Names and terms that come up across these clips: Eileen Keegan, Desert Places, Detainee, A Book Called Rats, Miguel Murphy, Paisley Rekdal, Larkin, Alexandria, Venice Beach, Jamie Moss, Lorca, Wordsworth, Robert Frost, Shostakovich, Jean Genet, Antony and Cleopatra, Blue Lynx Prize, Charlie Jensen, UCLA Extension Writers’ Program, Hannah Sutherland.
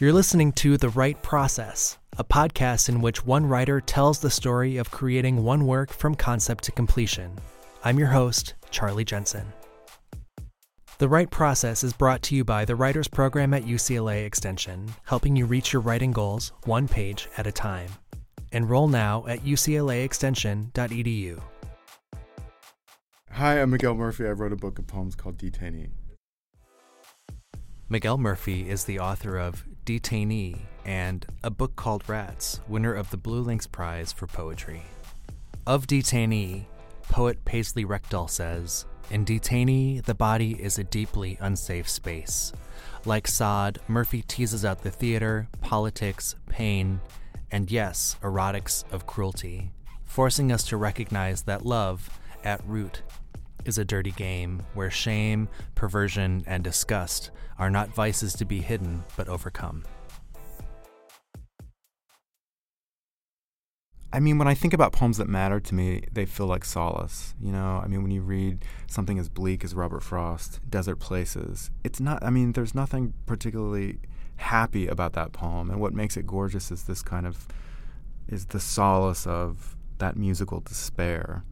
You're listening to The Right Process, a podcast in which one writer tells the story of creating one work from concept to completion. I'm your host, Charlie Jensen. The Right Process is brought to you by the Writers Program at UCLA Extension, helping you reach your writing goals one page at a time. Enroll now at uclaextension.edu. Hi, I'm Miguel Murphy. I wrote a book of poems called Detainee. Miguel Murphy is the author of Detainee and A Book Called Rats, winner of the Blue Lynx Prize for Poetry. Of Detainee, poet Paisley Rekdal says, "In Detainee, the body is a deeply unsafe space. Like Sod, Murphy teases out the theater, politics, pain, and yes, erotics of cruelty, forcing us to recognize that love, at root, is a dirty game where shame, perversion, and disgust are not vices to be hidden but overcome." I mean, when I think about poems that matter to me, they feel like solace. You know, I mean, when you read something as bleak as Robert Frost, Desert Places, it's not, I mean, there's nothing particularly happy about that poem. And what makes it gorgeous is this kind of, is the solace of that musical despair.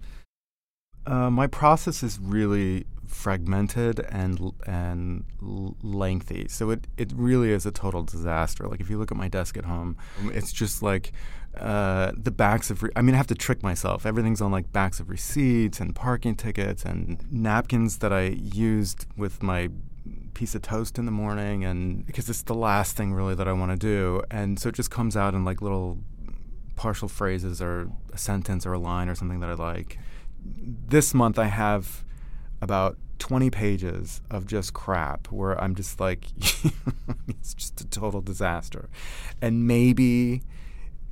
My process is really fragmented and lengthy, so it really is a total disaster. Like, if you look at my desk at home, it's just like the backs of... I mean, I have to trick myself. Everything's on, like, backs of receipts and parking tickets and napkins that I used with my piece of toast in the morning, and because it's the last thing, really, that I want to do. And so it just comes out in, like, little partial phrases or a sentence or a line or something that I like. This month I have about 20 pages of just crap where I'm just like, it's just a total disaster. And maybe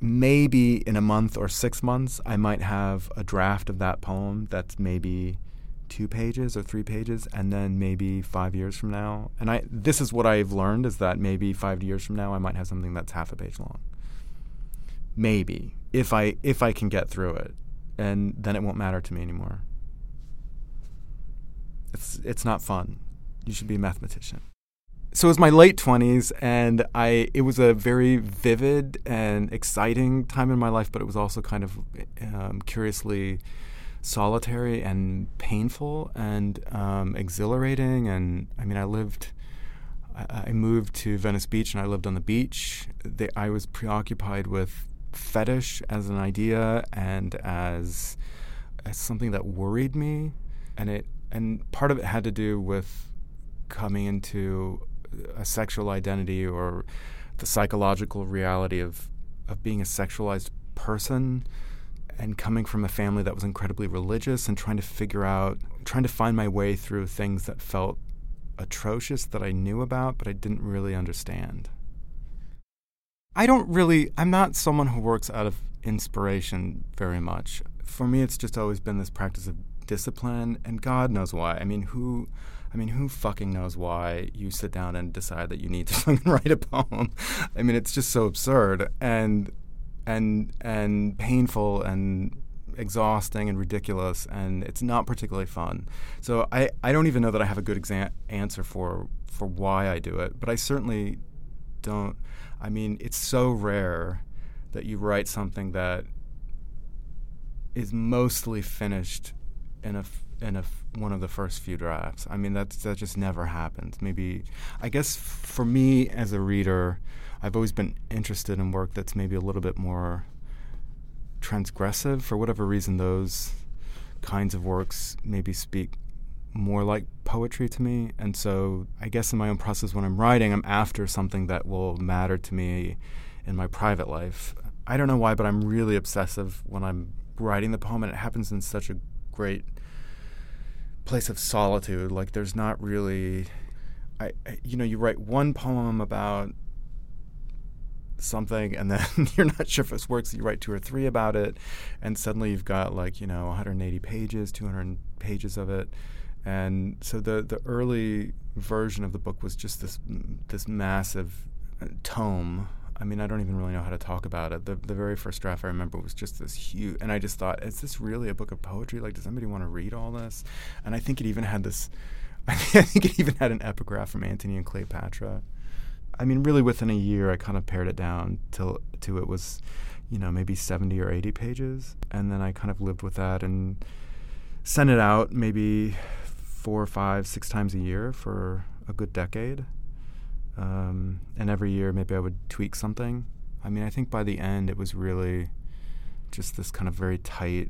in a month or 6 months, I might have a draft of that poem that's maybe 2 pages or 3 pages, and then maybe 5 years from now. And this is what I've learned, is that maybe 5 years from now I might have something that's half a page long. Maybe, if I can get through it. And then it won't matter to me anymore. It's not fun. You should be a mathematician. So it was my late 20s, and it was a very vivid and exciting time in my life, but it was also kind of curiously solitary and painful and exhilarating. And I mean, I moved to Venice Beach, and I lived on the beach. I was preoccupied with fetish as an idea and as something that worried me, and part of it had to do with coming into a sexual identity or the psychological reality of being a sexualized person, and coming from a family that was incredibly religious, and trying to find my way through things that felt atrocious that I knew about but I didn't really understand. I'm not someone who works out of inspiration very much. For me, it's just always been this practice of discipline, and God knows why. I mean, who fucking knows why you sit down and decide that you need to fucking write a poem? I mean, it's just so absurd and painful and exhausting and ridiculous, and it's not particularly fun. So I don't even know that I have a good answer for why I do it, but I certainly don't. I mean, it's so rare that you write something that is mostly finished in one of the first few drafts. I mean, that just never happens. Maybe, I guess for me as a reader, I've always been interested in work that's maybe a little bit more transgressive. For whatever reason, those kinds of works maybe speak more like poetry to me. And so I guess in my own process, when I'm writing, I'm after something that will matter to me in my private life. I don't know why, but I'm really obsessive when I'm writing the poem, and it happens in such a great place of solitude. Like, there's not really... you write one poem about something, and then you're not sure if it works. You write 2 or 3 about it, and suddenly you've got, 180 pages, 200 pages of it. And so the early version of the book was just this massive tome. I mean, I don't even really know how to talk about it. The very first draft I remember was just this huge, and I just thought, is this really a book of poetry? Like, does somebody want to read all this? And I think it even had an epigraph from Antony and Cleopatra. I mean, really within a year, I kind of pared it down to it was, you know, maybe 70 or 80 pages. And then I kind of lived with that and sent it out maybe 4 or 5, 6 times a year for a good decade. And every year maybe I would tweak something. I mean, I think by the end it was really just this kind of very tight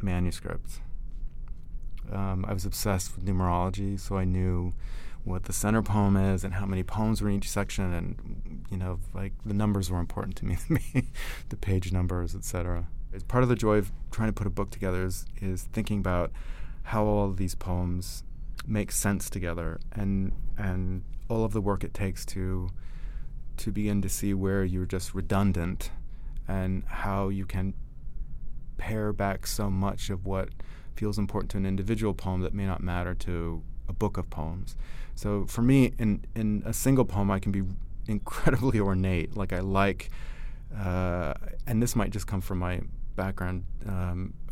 manuscript. I was obsessed with numerology, so I knew what the center poem is and how many poems were in each section, and, you know, like the numbers were important to me, the page numbers, etc. Part of the joy of trying to put a book together is thinking about how all of these poems make sense together, and all of the work it takes to begin to see where you're just redundant and how you can pare back so much of what feels important to an individual poem that may not matter to a book of poems. So for me, in a single poem, I can be incredibly ornate. Like I like, and this might just come from my background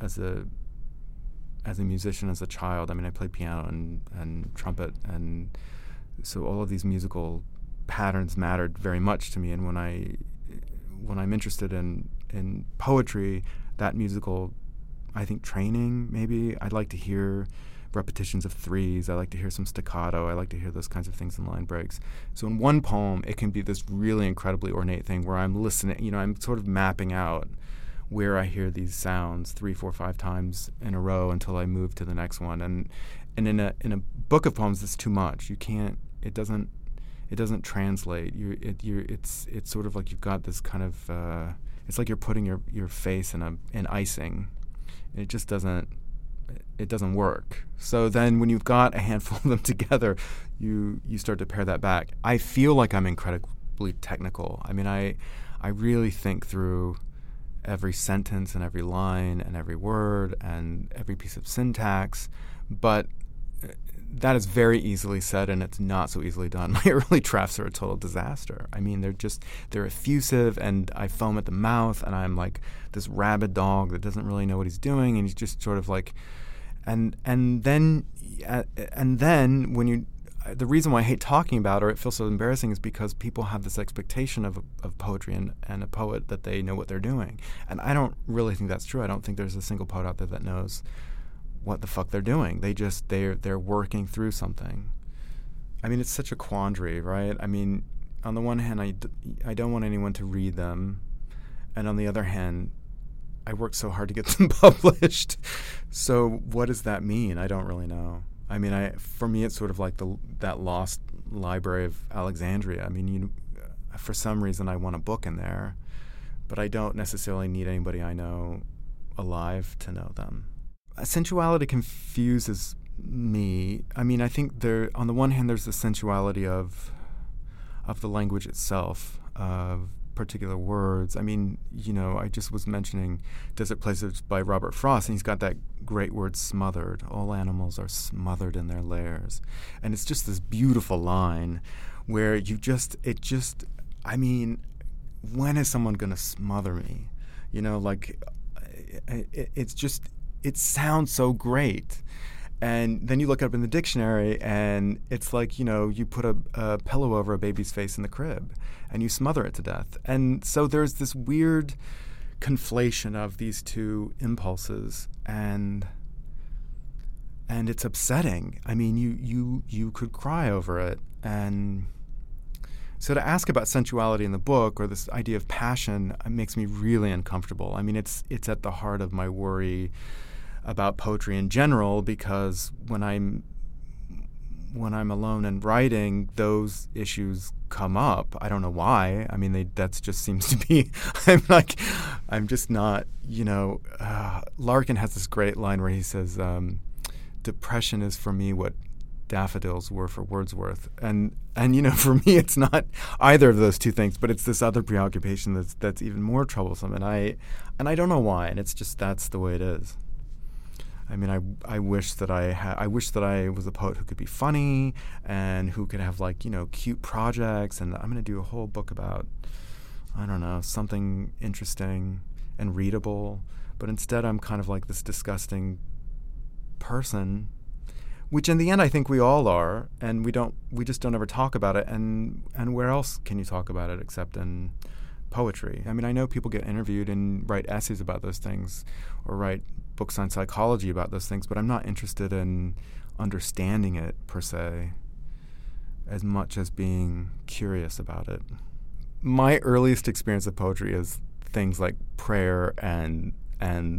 as a musician, as a child. I mean, I played piano and trumpet, and so all of these musical patterns mattered very much to me. And when I'm interested in poetry, that musical, I think, training, maybe. I'd like to hear repetitions of threes. I like to hear some staccato. I like to hear those kinds of things in line breaks. So in one poem, it can be this really incredibly ornate thing where I'm listening, you know, I'm sort of mapping out where I hear these sounds 3, 4, 5 times in a row until I move to the next one. And in a book of poems, it's too much. You can't, it doesn't translate. It's sort of like you've got this kind of, it's like you're putting your face in icing. It just doesn't work. So then when you've got a handful of them together, you start to pare that back. I feel like I'm incredibly technical. I mean, I really think through every sentence and every line and every word and every piece of syntax, but that is very easily said and it's not so easily done. My early drafts are a total disaster. I mean, they're effusive and I foam at the mouth and I'm like this rabid dog that doesn't really know what he's doing, and he's just sort of like, and then when you, the reason why I hate talking about, or it feels so embarrassing, is because people have this expectation of poetry and a poet that they know what they're doing. And I don't really think that's true. I don't think there's a single poet out there that knows what the fuck they're doing. They're working through something. I mean, it's such a quandary, right? I mean, on the one hand, I don't want anyone to read them, and on the other hand, I worked so hard to get them published. So what does that mean? I don't really know. I mean, for me, it's sort of like that lost library of Alexandria. I mean, for some reason, I want a book in there, but I don't necessarily need anybody I know alive to know them. Sensuality confuses me. I mean, I think there, on the one hand, there's the sensuality of the language itself, of particular words. I mean, you know, I just was mentioning Desert Places by Robert Frost, and he's got that great word, smothered. All animals are smothered in their lairs. And it's just this beautiful line where I mean, when is someone going to smother me? You know, like, it's just, it sounds so great. And then you look it up in the dictionary and it's like, you know, you put a pillow over a baby's face in the crib and you smother it to death. And so there's this weird conflation of these two impulses, and it's upsetting. I mean, you could cry over it. And so to ask about sensuality in the book, or this idea of passion, makes me really uncomfortable. I mean, it's at the heart of my worry about poetry in general, because when I'm alone and writing, those issues come up. I don't know why. I mean, that's just seems to be. I'm just not. You know, Larkin has this great line where he says, "Depression is for me what daffodils were for Wordsworth," and you know, for me, it's not either of those two things, but it's this other preoccupation that's even more troublesome, and I don't know why, and it's just that's the way it is. I mean, I wish that I wish that I was a poet who could be funny and who could have, like, you know, cute projects. And I'm going to do a whole book about, I don't know, something interesting and readable. But instead, I'm kind of like this disgusting person which in the end I think we all are, and we just don't ever talk about it. And where else can you talk about it except in poetry? I mean, I know people get interviewed and write essays about those things or write books on psychology about those things, but I'm not interested in understanding it per se as much as being curious about it. My earliest experience of poetry is things like prayer and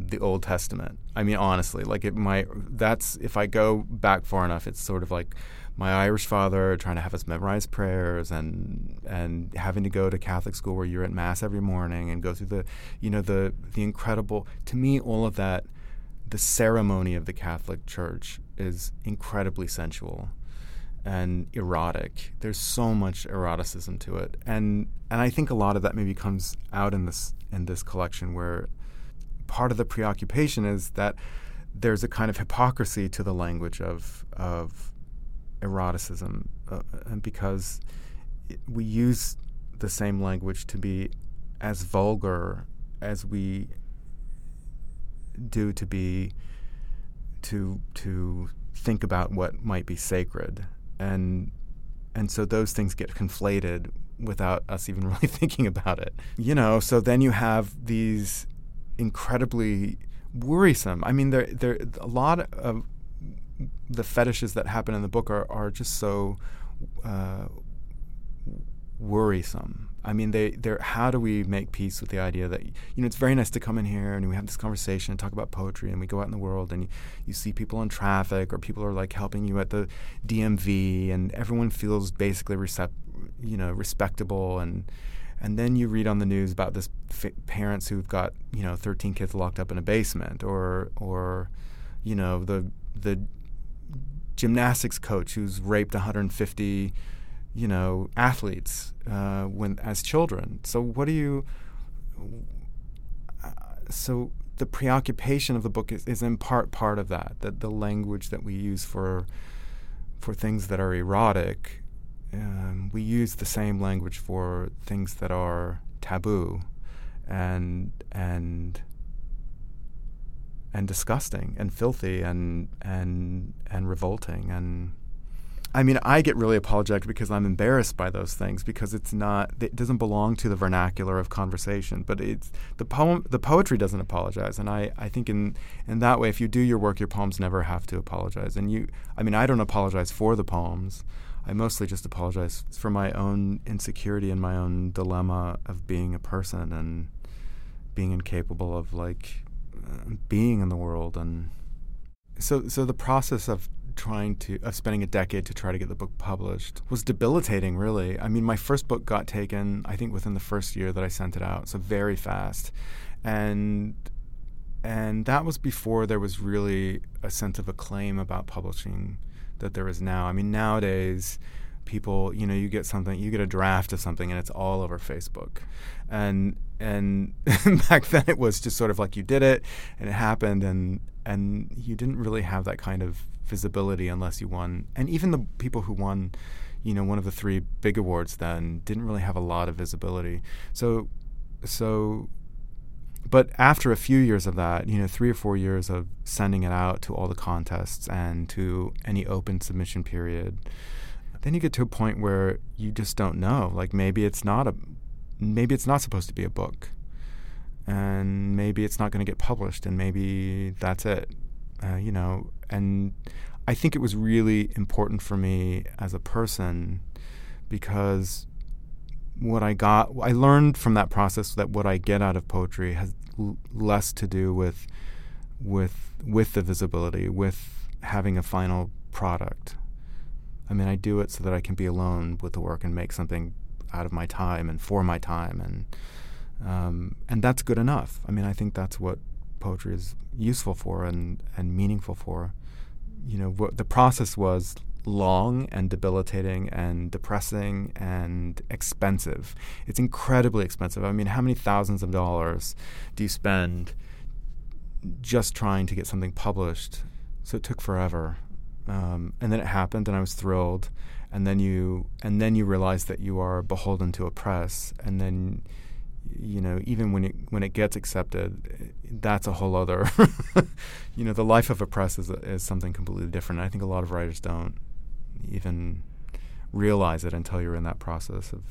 the Old Testament. I mean, honestly, like if I go back far enough, it's sort of like my Irish father trying to have us memorize prayers and having to go to Catholic school where you're at mass every morning and go through the incredible, to me, all of that, the ceremony of the Catholic Church is incredibly sensual and erotic. There's so much eroticism to it. And I think a lot of that maybe comes out in this collection, where part of the preoccupation is that there's a kind of hypocrisy to the language of eroticism, because we use the same language to be as vulgar as we do to think about what might be sacred, and so those things get conflated without us even really thinking about it. So then you have these incredibly worrisome. I mean, there a lot of the fetishes that happen in the book are just so worrisome. I mean, how do we make peace with the idea that, it's very nice to come in here and we have this conversation and talk about poetry, and we go out in the world and you see people in traffic, or people are like helping you at the DMV, and everyone feels basically respectable, and then you read on the news about this parents who've got 13 kids locked up in a basement, or the gymnastics coach who's raped 150 athletes as children. So so the preoccupation of the book is in part of that the language that we use for things that are erotic, we use the same language for things that are taboo and disgusting and filthy and revolting. And I mean, I get really apologetic because I'm embarrassed by those things, because it doesn't belong to the vernacular of conversation. But it's the poetry doesn't apologize, and I think in that way, if you do your work, your poems never have to apologize. And I don't apologize for the poems. I mostly just apologize for my own insecurity and my own dilemma of being a person and being incapable of being in the world. And so the process of spending a decade to try to get the book published was debilitating, really. I mean, my first book got taken, I think, within the first year that I sent it out, so very fast. And that was before there was really a sense of acclaim about publishing that there is now. I mean, nowadays, people, you get a draft of something and it's all over Facebook. And back then it was just sort of like you did it and it happened, and you didn't really have that kind of visibility unless you won. And even the people who won, one of the three big awards then didn't really have a lot of visibility. So but after a few years of that, 3 or 4 years of sending it out to all the contests and to any open submission period, then you get to a point where you just don't know. Like, maybe it's not supposed to be a book, and maybe it's not going to get published, and maybe that's it. And I think it was really important for me as a person, because I learned from that process that what I get out of poetry has less to do with the visibility, with having a final product. I mean, I do it so that I can be alone with the work and make something out of my time and for my time, and that's good enough. I mean, I think that's what poetry is useful for and meaningful for. The process was long and debilitating and depressing and expensive. It's incredibly expensive. I mean, how many thousands of dollars do you spend just trying to get something published? So it took forever. And then it happened, and I was thrilled. And then you realize that you are beholden to a press, and then you know, even when it gets accepted, that's a whole other, you know, the life of a press is something completely different. I think a lot of writers don't even realize it until you're in that process of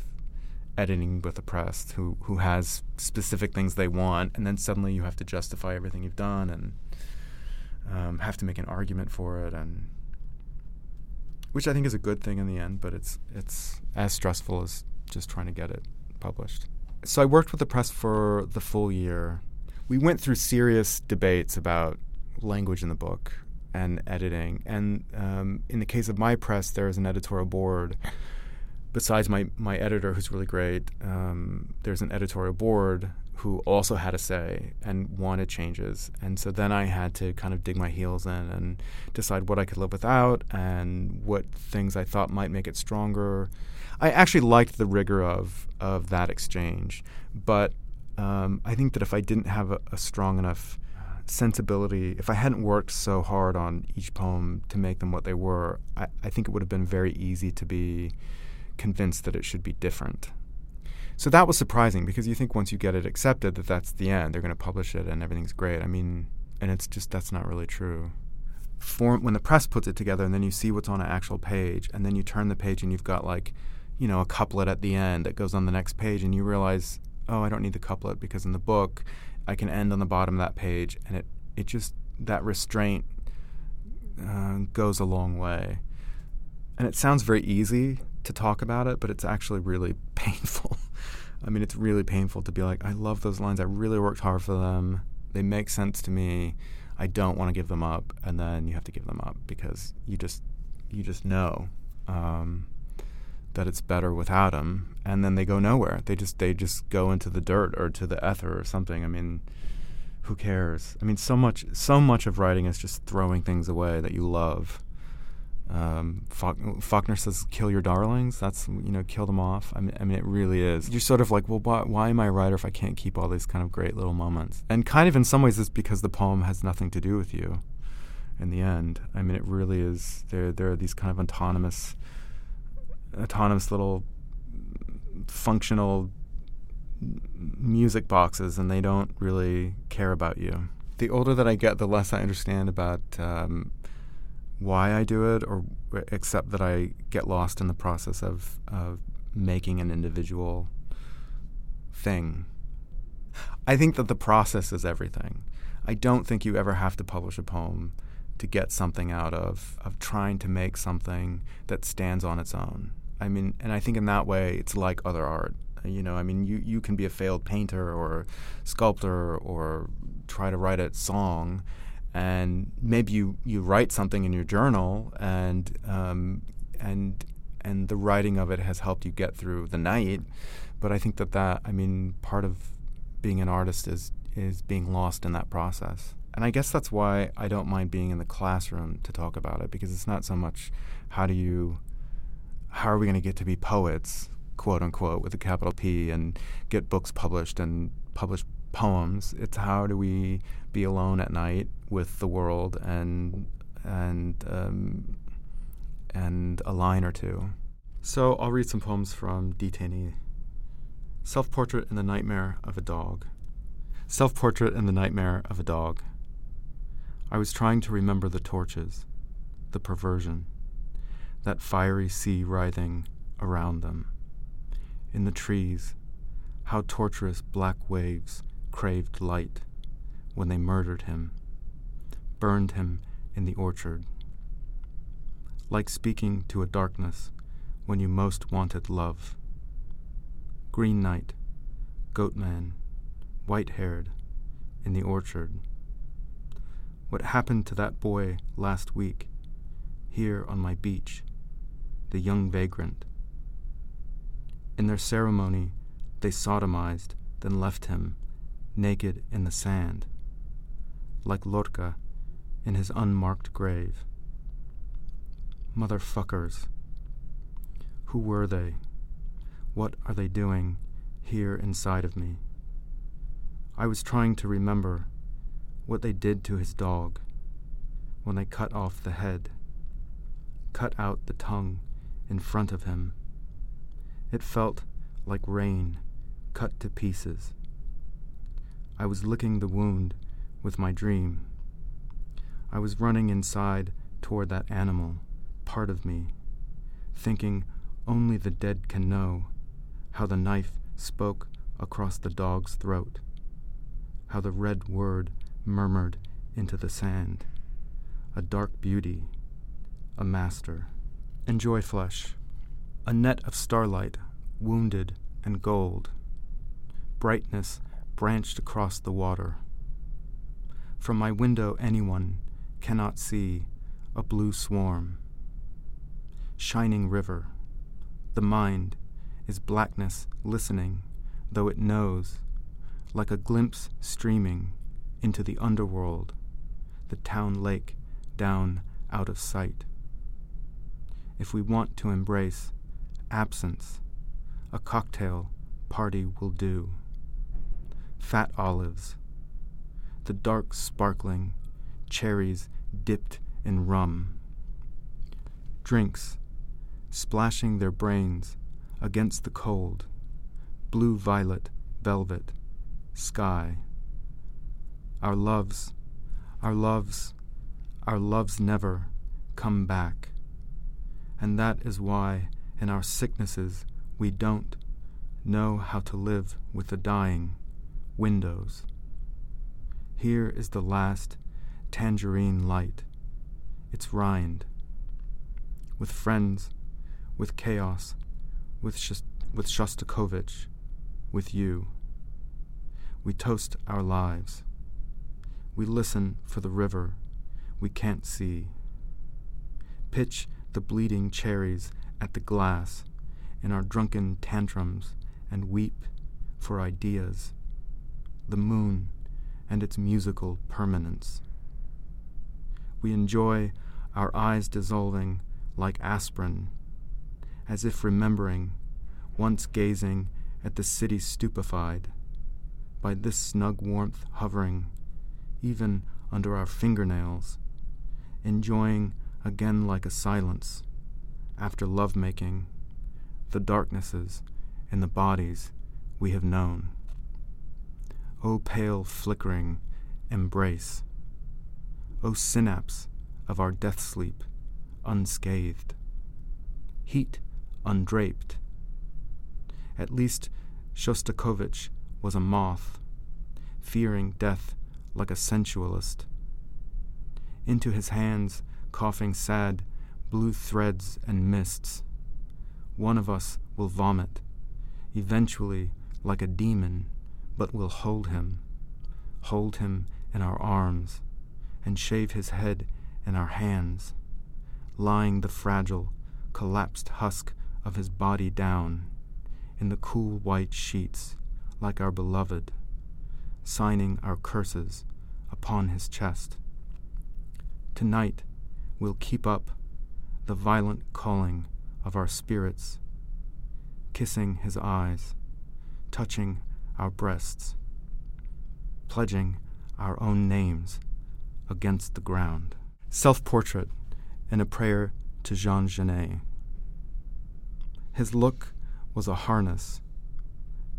editing with a press who has specific things they want, and then suddenly you have to justify everything you've done and have to make an argument for it, and which I think is a good thing in the end, but it's as stressful as just trying to get it published. So I worked with the press for the full year. We went through serious debates about language in the book and editing. And in the case of my press, there is an editorial board. Besides my editor, who's really great, there's an editorial board who also had a say and wanted changes. And so then I had to kind of dig my heels in and decide what I could live without and what things I thought might make it stronger. I actually liked the rigor of that exchange. But I think that if I didn't have a strong enough sensibility, if I hadn't worked so hard on each poem to make them what they were, I think it would have been very easy to be convinced that it should be different. So that was surprising, because you think once you get it accepted that that's the end, they're going to publish it and everything's great. I mean, and it's just, that's not really true. When the press puts it together and then you see what's on an actual page, and then you turn the page and you've got, like, you know, a couplet at the end that goes on the next page, and you realize, oh, I don't need the couplet, because in the book I can end on the bottom of that page, and it just, that restraint goes a long way. And it sounds very easy to talk about it, but it's actually really painful. I mean, it's really painful to be like, I love those lines. I really worked hard for them. They make sense to me. I don't want to give them up. And then you have to give them up, because you just know that it's better without them. And then they go nowhere. They just go into the dirt or to the ether or something. I mean, who cares? I mean, so much of writing is just throwing things away that you love. Faulkner says, "Kill your darlings." That's, you know, kill them off. I mean, it really is. You're sort of like, well, why am I a writer if I can't keep all these kind of great little moments? And kind of in some ways, it's because the poem has nothing to do with you. In the end, I mean, it really is. There are these kind of autonomous little functional music boxes, and they don't really care about you. The older that I get, the less I understand about why I do it, or except that I get lost in the process of making an individual thing. I think that the process is everything. I don't think you ever have to publish a poem to get something out of trying to make something that stands on its own. I mean, and I think in that way it's like other art. You know, I mean, you can be a failed painter or sculptor or try to write a song, and maybe you write something in your journal, and the writing of it has helped you get through the night. But I think that I mean, part of being an artist is being lost in that process. And I guess that's why I don't mind being in the classroom to talk about it, because it's not so much how are we going to get to be poets, quote unquote, with a capital P, and get books published and publish poems. It's how do we be alone at night with the world and a line or two. So I'll read some poems from Detainee. Self-portrait in the nightmare of a dog. Self-portrait in the nightmare of a dog. I was trying to remember the torches, the perversion, that fiery sea writhing around them. In the trees, how torturous black waves craved light when they murdered him, burned him in the orchard. Like speaking to a darkness when you most wanted love. Green Knight, Goatman, white-haired, in the orchard. What happened to that boy last week, here on my beach, the young vagrant? In their ceremony, they sodomized, then left him, naked in the sand, like Lorca in his unmarked grave. Motherfuckers. Who were they? What are they doing here inside of me? I was trying to remember what they did to his dog when they cut off the head, cut out the tongue in front of him. It felt like rain cut to pieces. I was licking the wound with my dream. I was running inside toward that animal, part of me, thinking only the dead can know how the knife spoke across the dog's throat, how the red word murmured into the sand, a dark beauty, a master, and joy flesh, a net of starlight, wounded and gold, brightness branched across the water. From my window anyone cannot see a blue swarm. Shining river, the mind is blackness listening, though it knows, like a glimpse streaming into the underworld, the town lake down out of sight. If we want to embrace absence, a cocktail party will do. Fat olives, the dark sparkling, cherries dipped in rum. Drinks, splashing their brains against the cold, blue violet, velvet, sky. Our loves never come back. And that is why in our sicknesses we don't know how to live with the dying windows. Here is the last tangerine light, its rind. With friends, with chaos, with Shostakovich, with you. We toast our lives. We listen for the river we can't see. Pitch the bleeding cherries at the glass in our drunken tantrums and weep for ideas, the moon and its musical permanence. We enjoy our eyes dissolving like aspirin, as if remembering, once gazing at the city stupefied, by this snug warmth hovering, even under our fingernails, enjoying again like a silence, after lovemaking, the darknesses in the bodies we have known. O pale flickering embrace, O synapse of our death sleep unscathed, heat undraped. At least Shostakovich was a moth, fearing death like a sensualist. Into his hands, coughing sad, blue threads and mists, one of us will vomit, eventually like a demon, but we'll hold him in our arms, and shave his head in our hands, lying the fragile, collapsed husk of his body down, in the cool white sheets, like our beloved, signing our curses upon his chest. Tonight we'll keep up the violent calling of our spirits, kissing his eyes, touching our breasts, pledging our own names against the ground. Self-portrait in a prayer to Jean Genet. His look was a harness,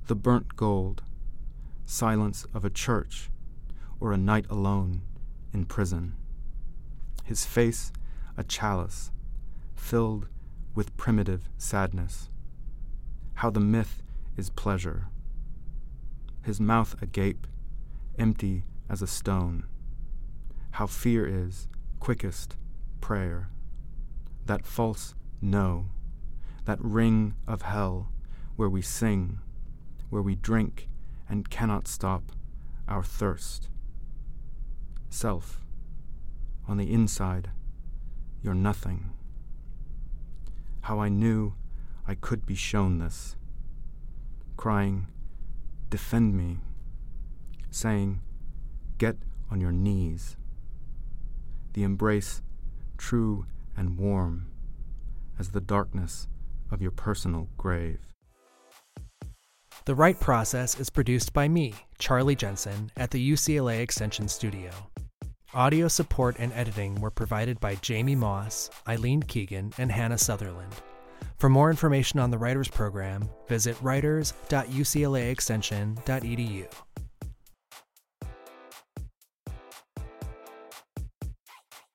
the burnt gold, silence of a church or a night alone in prison. His face a chalice, filled with primitive sadness. How the myth is pleasure. His mouth agape, empty as a stone. How fear is, quickest, prayer. That false no, that ring of hell, where we sing, where we drink, and cannot stop our thirst. Self, on the inside, you're nothing. How I knew I could be shown this. Crying, defend me, saying, get on your knees. The embrace true and warm as the darkness of your personal grave. The Write Process is produced by me, Charlie Jensen, at the UCLA Extension Studio. Audio support and editing were provided by Jamie Moss, Eileen Keegan, and Hannah Sutherland. For more information on the Writers Program, visit writers.uclaextension.edu.